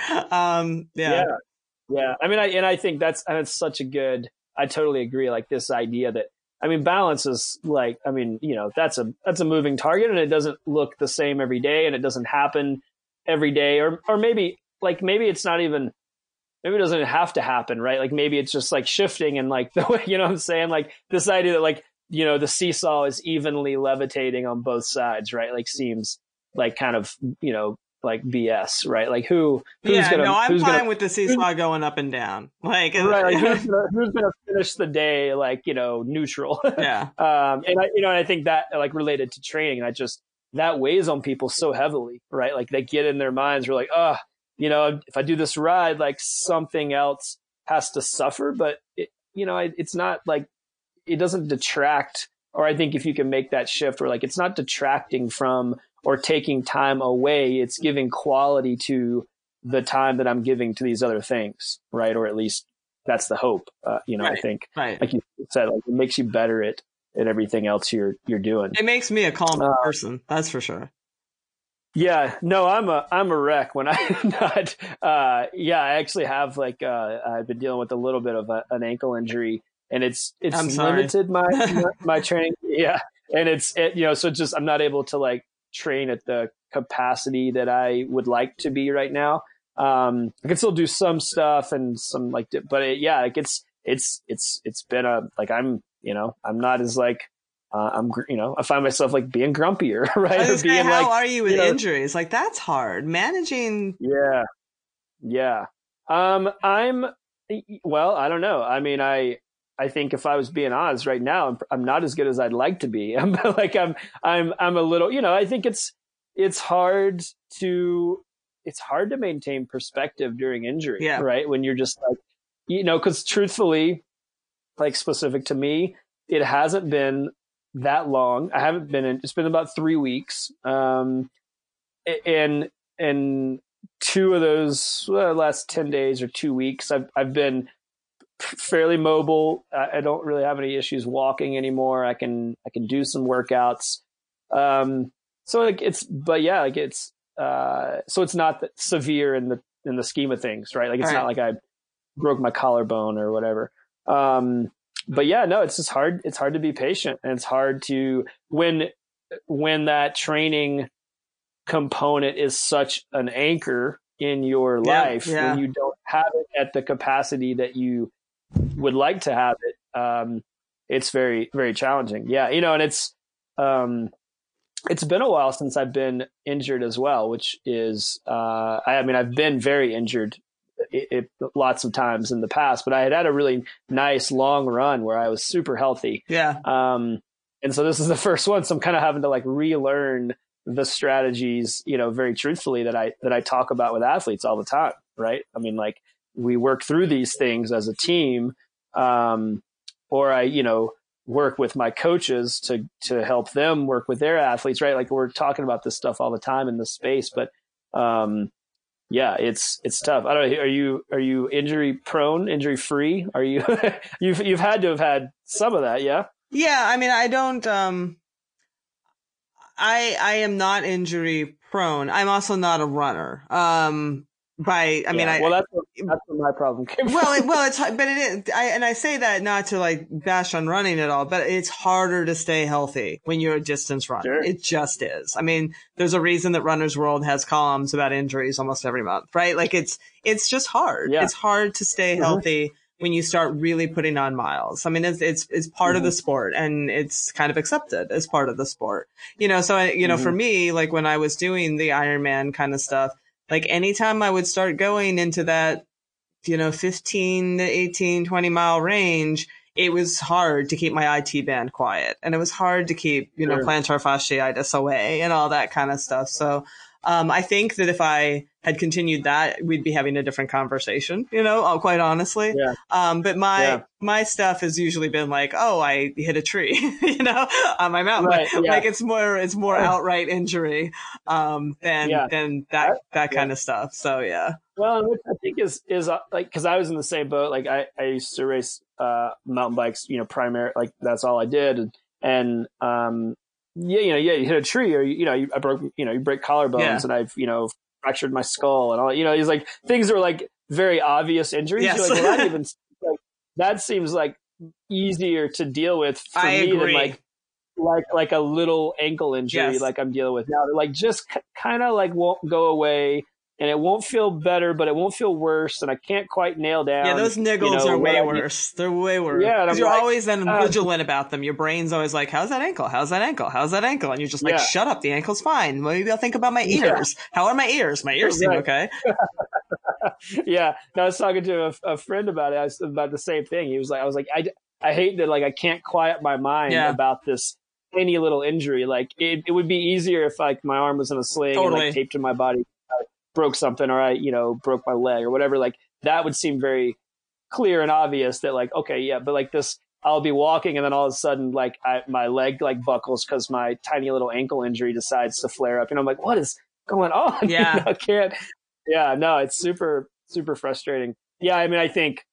Yeah. I mean, I think that's such a good. I totally agree. Like, this idea that, I mean, balance is, like, I mean, you know, that's a moving target, and it doesn't look the same every day, and it doesn't happen every day, or maybe, like, maybe it doesn't have to happen, right? Like, maybe it's just, like, shifting, and, like, the way, you know what I'm saying? Like, this idea that, like, you know, the seesaw is evenly levitating on both sides, right? Like, seems like kind of, you know, like BS, right? Like, who's gonna? No, I'm fine with the seesaw going up and down. Like, right? Like, who's gonna finish the day, like, you know, neutral? Yeah. And I think that, like, related to training, that weighs on people so heavily, right? Like, they get in their minds, we're like, you know, if I do this ride, like something else has to suffer, but it's not like, it doesn't detract. Or I think if you can make that shift where like, it's not detracting from or taking time away, it's giving quality to the time that I'm giving to these other things. Right. Or at least that's the hope. Right, I think like you said, like, it makes you better at everything else you're doing. It makes me a calmer person. That's for sure. Yeah, no, I'm a wreck when I'm not. I actually have I've been dealing with a little bit of an ankle injury, and it's limited my training. Yeah, and it's I'm not able to like train at the capacity that I would like to be right now. I can still do some stuff and some it's been a I'm not as like. I find myself like being grumpier, right? How are you with injuries? Like that's hard managing. Yeah. I don't know. I mean, I think if I was being honest right now, I'm not as good as I'd like to be. I'm like, I'm a little, I think it's hard to maintain perspective during injury. Yeah. Right. When you're just like, cause truthfully, like specific to me, it hasn't been that long. I haven't been in, it's been about 3 weeks. And two of those last 10 days or 2 weeks, I've been fairly mobile. I don't really have any issues walking anymore. I can do some workouts. So it's not that severe in the scheme of things, right? Like it's not like I broke my collarbone or whatever. But yeah, no, it's just hard. It's hard to be patient, and it's hard to when that training component is such an anchor in your life, when you don't have it at the capacity that you would like to have it. It's very, very challenging. Yeah. And it's been a while since I've been injured as well, which is, I've been very injured lots of times in the past, but I had a really nice long run where I was super healthy. Yeah. And so this is the first one. So I'm kind of having to like relearn the strategies, very truthfully that I talk about with athletes all the time. Right. I mean, like we work through these things as a team, or I, work with my coaches to help them work with their athletes. Right. Like we're talking about this stuff all the time in this space, but, yeah, it's tough. I don't know. Are you injury prone, injury free? Are you, you've had to have had some of that. Yeah. Yeah. I mean, I don't, I am not injury prone. I'm also not a runner. That's where my problem came from. I say that not to like bash on running at all, but it's harder to stay healthy when you're a distance runner. Sure. It just is. I mean, there's a reason that Runner's World has columns about injuries almost every month, right? Like it's just hard. Yeah. It's hard to stay healthy when you start really putting on miles. I mean, it's part of the sport, and it's kind of accepted as part of the sport, so for me, like when I was doing the Ironman kind of stuff, like anytime I would start going into that, 15 to 18, 20 mile range, it was hard to keep my IT band quiet. And it was hard to keep, plantar fasciitis away and all that kind of stuff. So I think that if I had continued that, we'd be having a different conversation, quite honestly. Yeah. But my stuff has usually been like, oh, I hit a tree, on my mountain. Right, yeah. Like it's more outright injury, than that kind of stuff. So, yeah. Well, which I think is like, cause I was in the same boat. Like I used to race, mountain bikes, primary, like that's all I did. And you hit a tree or, you break collarbones, and I've, fractured my skull and all, these like things that were like very obvious injuries. Yes. You're like, well, that seems like easier to deal with for me than like a little ankle injury. Yes. Like I'm dealing with now. They're like just kind of like won't go away, and it won't feel better, but it won't feel worse. And I can't quite nail down. Yeah, those niggles are way worse. They're way worse. Yeah, because you're like, always then vigilant about them. Your brain's always like, how's that ankle? How's that ankle? How's that ankle? And you're just like, shut up. The ankle's fine. Maybe I'll think about my ears. Yeah. How are my ears? My ears seem okay. Yeah. No, I was talking to a friend about it. I was about the same thing. He was like, I hate that. Like, I can't quiet my mind about this tiny little injury. Like it would be easier if like my arm was in a sling and like taped to my body. broke something, or I, you know, broke my leg or whatever, like that would seem very clear and obvious that like, okay, yeah, but like this, I'll be walking and then all of a sudden, like my leg like buckles because my tiny little ankle injury decides to flare up. And I'm like, what is going on? Yeah. You know, I can't. Yeah, no, it's super, super frustrating. Yeah. I mean, I think,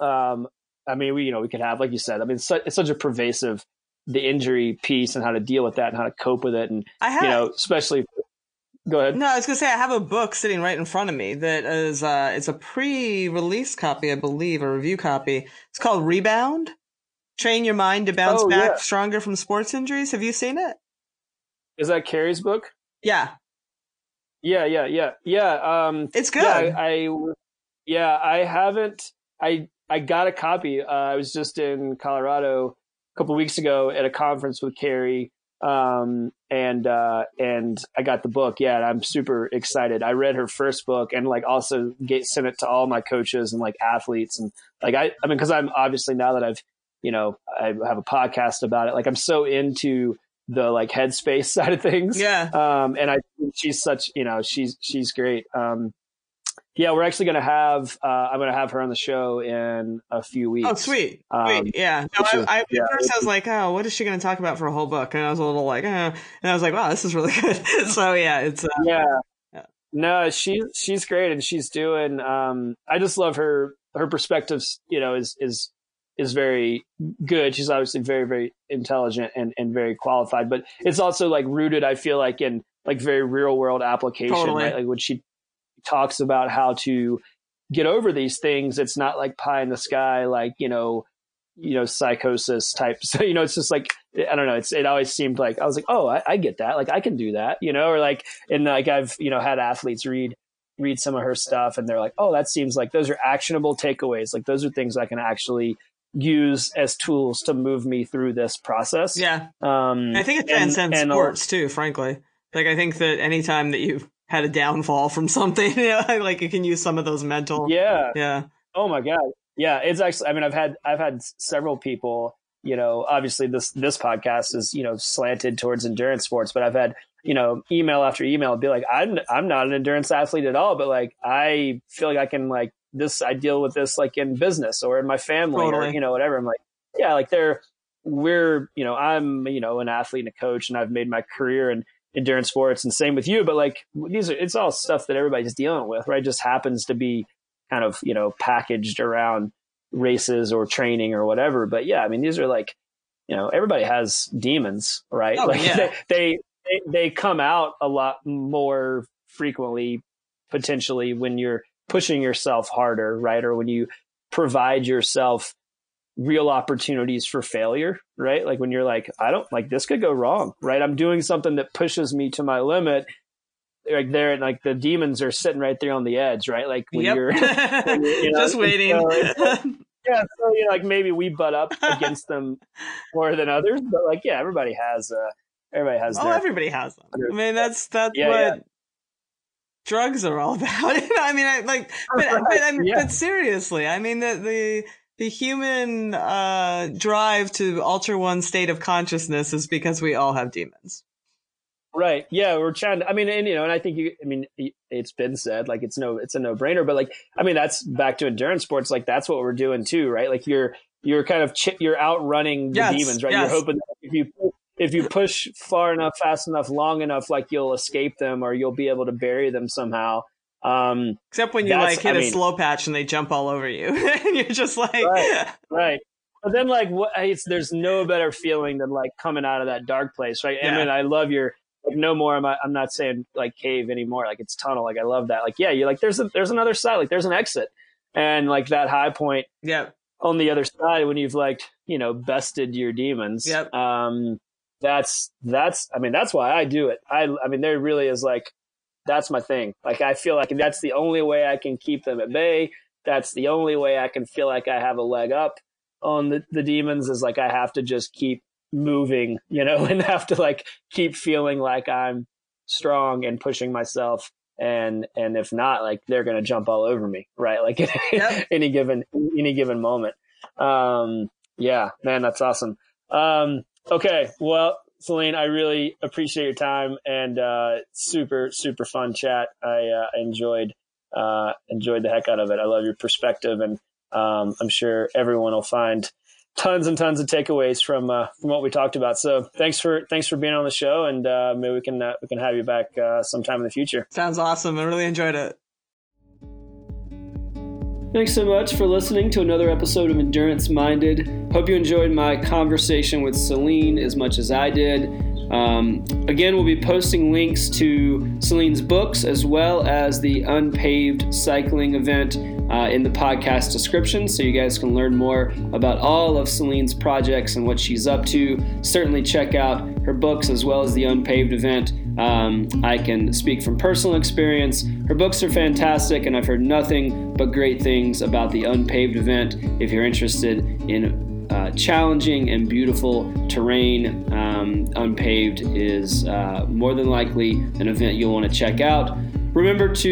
we, we could have, like you said, I mean, it's such a pervasive, the injury piece and how to deal with that and how to cope with it. And, especially, go ahead. No, I was going to say, I have a book sitting right in front of me that is, it's a pre-release copy, I believe, a review copy. It's called Rebound. Train Your Mind to Bounce Back Stronger from Sports Injuries. Have you seen it? Is that Carrie's book? Yeah. It's good. I haven't, I got a copy. I was just in Colorado a couple of weeks ago at a conference with Carrie. And I got the book. Yeah. And I'm super excited. I read her first book and like also sent it to all my coaches and like athletes. And like, I mean, cause I'm obviously now that I've, I have a podcast about it. Like I'm so into the like headspace side of things. Yeah. She's such, she's great. We're actually going to have, I'm going to have her on the show in a few weeks. Oh, sweet. Yeah. At first I was like, oh, what is she going to talk about for a whole book? And I was a little like, oh, and I was like, wow, this is really good. So yeah, it's, no, she's great. And she's doing, I just love her perspective, is very good. She's obviously very, very intelligent and very qualified, but it's also like rooted, I feel like, in like very real world application, totally. Right? Like when she talks about how to get over these things, it's not like pie in the sky, like, psychosis type. So, it's just like, I don't know. It always seemed like, I was like, oh, I get that. Like I can do that, or like, and like I've, had athletes read some of her stuff and they're like, oh, that seems like those are actionable takeaways. Like those are things I can actually use as tools to move me through this process. Yeah. I think it transcends sports too, frankly. Like, I think that anytime that you've had a downfall from something, like you can use some of those mental. Yeah. Yeah. Oh my God. Yeah. It's actually, I mean, I've had several people, obviously this podcast is, slanted towards endurance sports, but I've had, email after email be like, I'm not an endurance athlete at all, but like, I feel like I can like this, I deal with this like in business or in my family totally. Or, whatever. I'm like, yeah, like I'm, an athlete and a coach and I've made my career in endurance sports and same with you, but like it's all stuff that everybody's dealing with, right? Just happens to be kind of, packaged around races or training or whatever. But yeah, I mean, these are like, everybody has demons, right? Oh, like yeah. they come out a lot more frequently, potentially when you're pushing yourself harder, right? Or when you provide yourself real opportunities for failure, right? Like when you're like, I don't like this could go wrong, right? I'm doing something that pushes me to my limit. Like there, and like the demons are sitting right there on the edge, right? Like when yep. you're just waiting. Like maybe we butt up against them more than others, but like yeah, everybody has. Oh, everybody has them. I mean, that's yeah, what. Yeah. Drugs are all about. But seriously, I mean the human drive to alter one state of consciousness is because we all have demons. Right. Yeah. We're trying to, I think it's been said, like, it's a no brainer, but like, that's back to endurance sports. Like that's what we're doing too. Right. Like you're kind of, you're outrunning the demons, right? Yes. You're hoping that if you push far enough, fast enough, long enough, like you'll escape them or you'll be able to bury them somehow. Except when you like hit a slow patch and they jump all over you and you're just like, right. But then like, there's no better feeling than like coming out of that dark place. Right. Yeah. I mean, I love your, like, no more. I'm not saying like cave anymore. Like it's tunnel. Like I love that. Like, yeah, you're like, there's another side, like there's an exit and like that high point on the other side when you've like, bested your demons. Yep. That's why I do it. There really is like, that's my thing. Like, I feel like that's the only way I can keep them at bay. That's the only way I can feel like I have a leg up on the demons is like, I have to just keep moving, and have to like, keep feeling like I'm strong and pushing myself. And if not, like they're going to jump all over me. Right. Like any given moment. Yeah, man, that's awesome. Okay. Well, Celine, I really appreciate your time and super fun chat. I enjoyed the heck out of it. I love your perspective, and I'm sure everyone will find tons and tons of takeaways from what we talked about. So thanks for being on the show, and maybe we can have you back sometime in the future. Sounds awesome. I really enjoyed it. Thanks so much for listening to another episode of Endurance Minded. Hope you enjoyed my conversation with Celine as much as I did. Again, we'll be posting links to Celine's books as well as the Unpaved cycling event in the podcast description, so you guys can learn more about all of Celine's projects and what she's up to. Certainly check out her books as well as the Unpaved event. I can speak from personal experience. Her books are fantastic, and I've heard nothing but great things about the Unpaved event. If you're interested in challenging and beautiful terrain, Unpaved is more than likely an event you'll want to check out. Remember to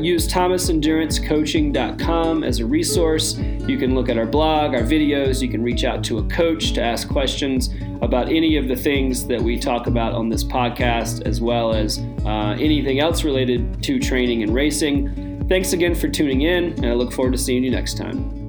use thomasendurancecoaching.com as a resource. You can look at our blog, our videos. You can reach out to a coach to ask questions about any of the things that we talk about on this podcast, as well as anything else related to training and racing. Thanks again for tuning in, and I look forward to seeing you next time.